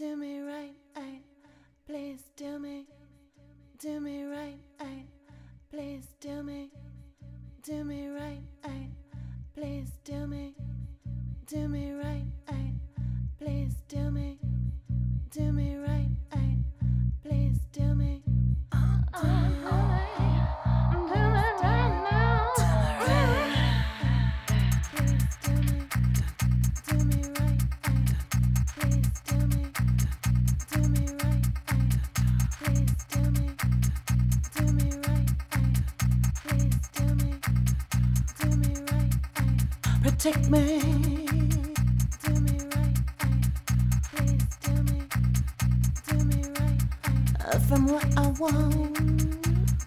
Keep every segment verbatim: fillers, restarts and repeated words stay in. Do me right, I, please do me. Do me right, I, please do me. Do me right, I, please do me. Do me right, I, please do me. Do me right, I, please do me. Protect me. Do me right, please do me. Do me right, from what I want.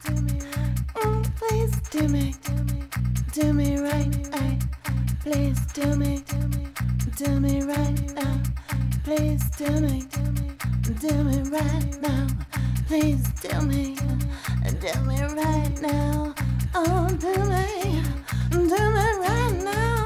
Do me right, please do me. Do me right, please do me. Do me right now, please do me. Do me right now, please do me. Do me right now, oh do me. Do me right now. Oh,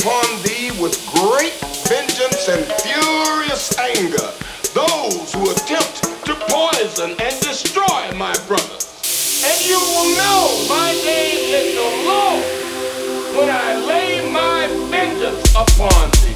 upon thee with great vengeance and furious anger those who attempt to poison and destroy my brothers. And you will know my name is the Lord when I lay my vengeance upon thee.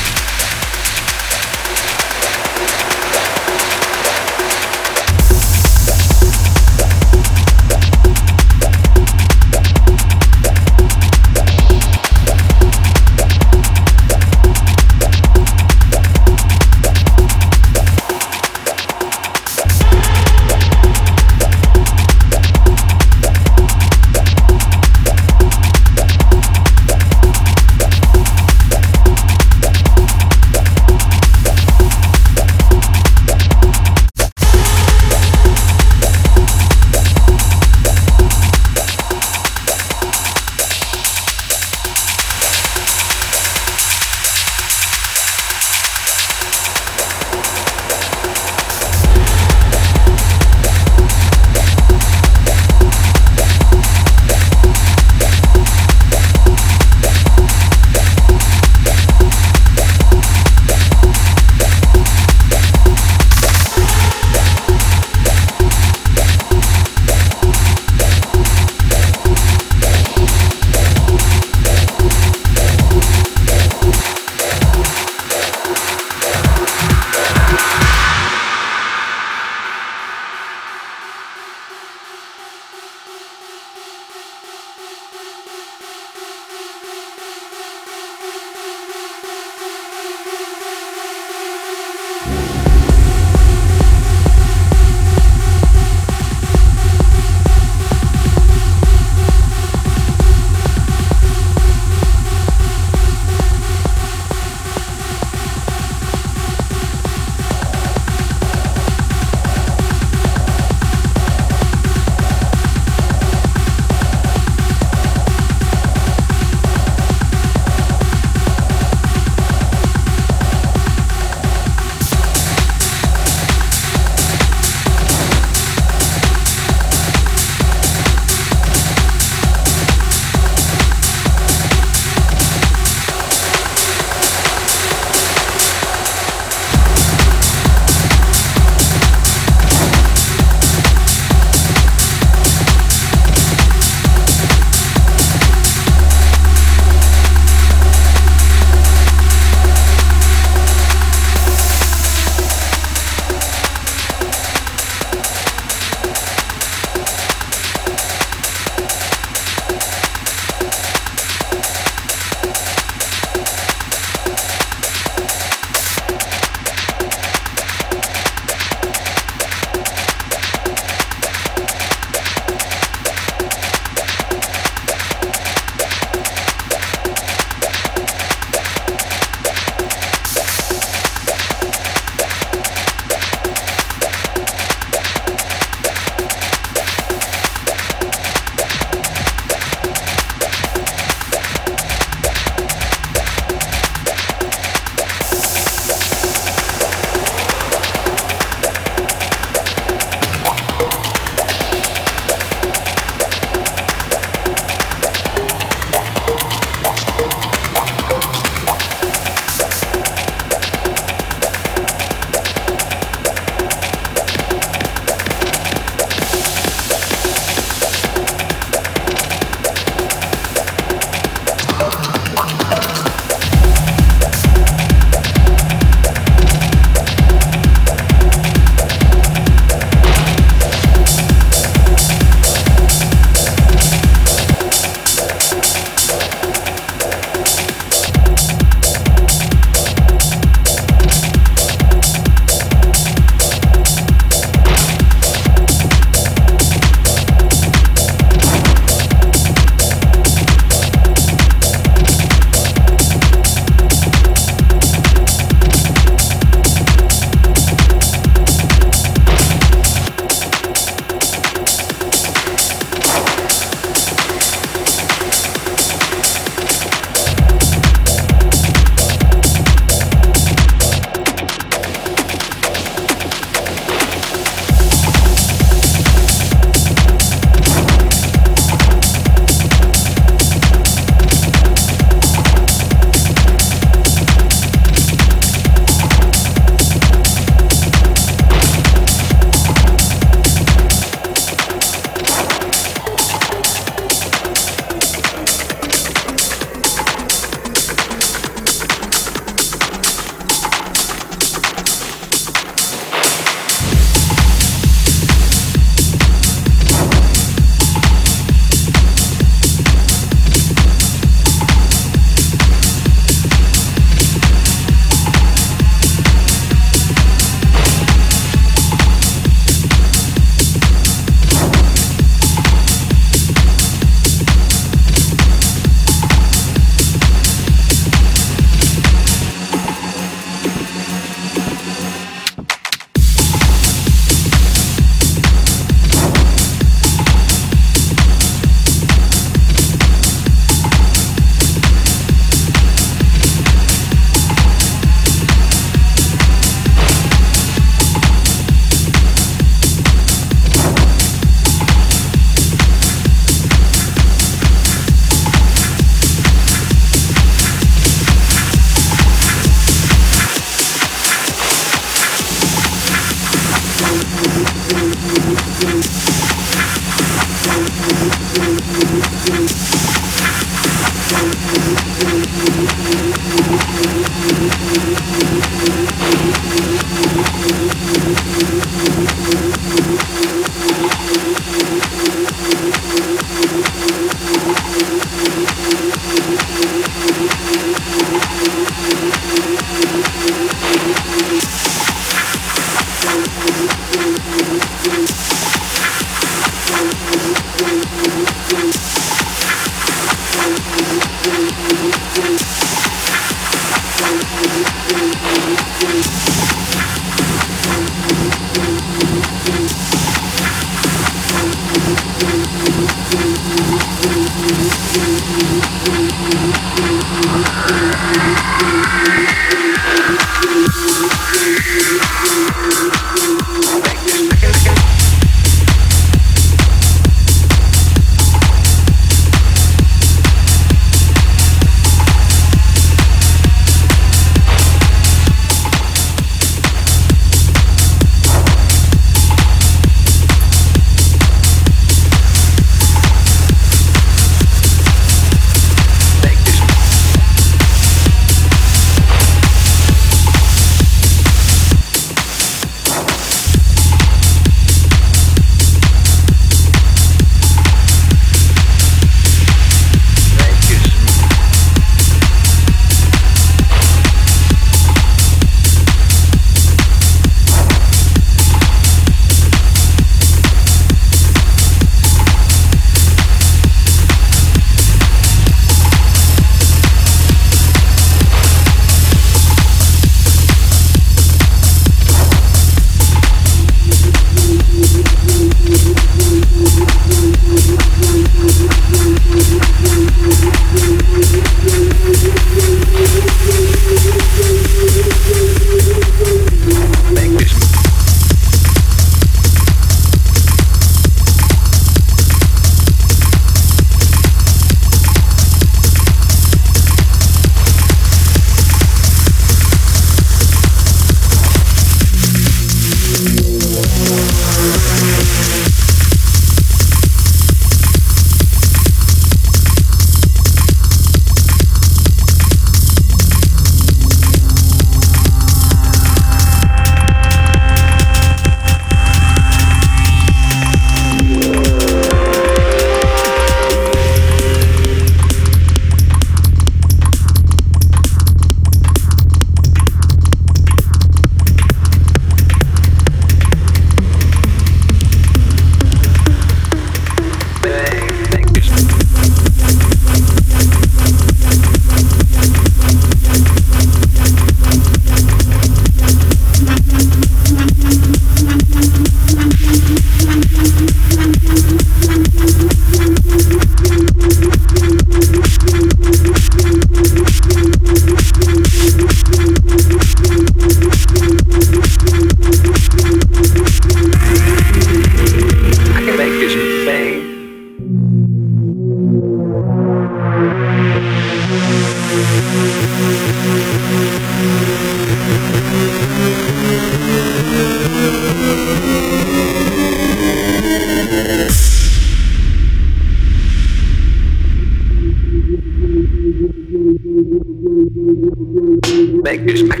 Make this, make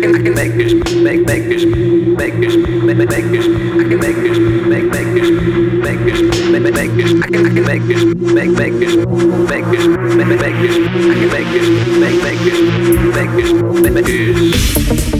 this, make this, make this, make this, make this.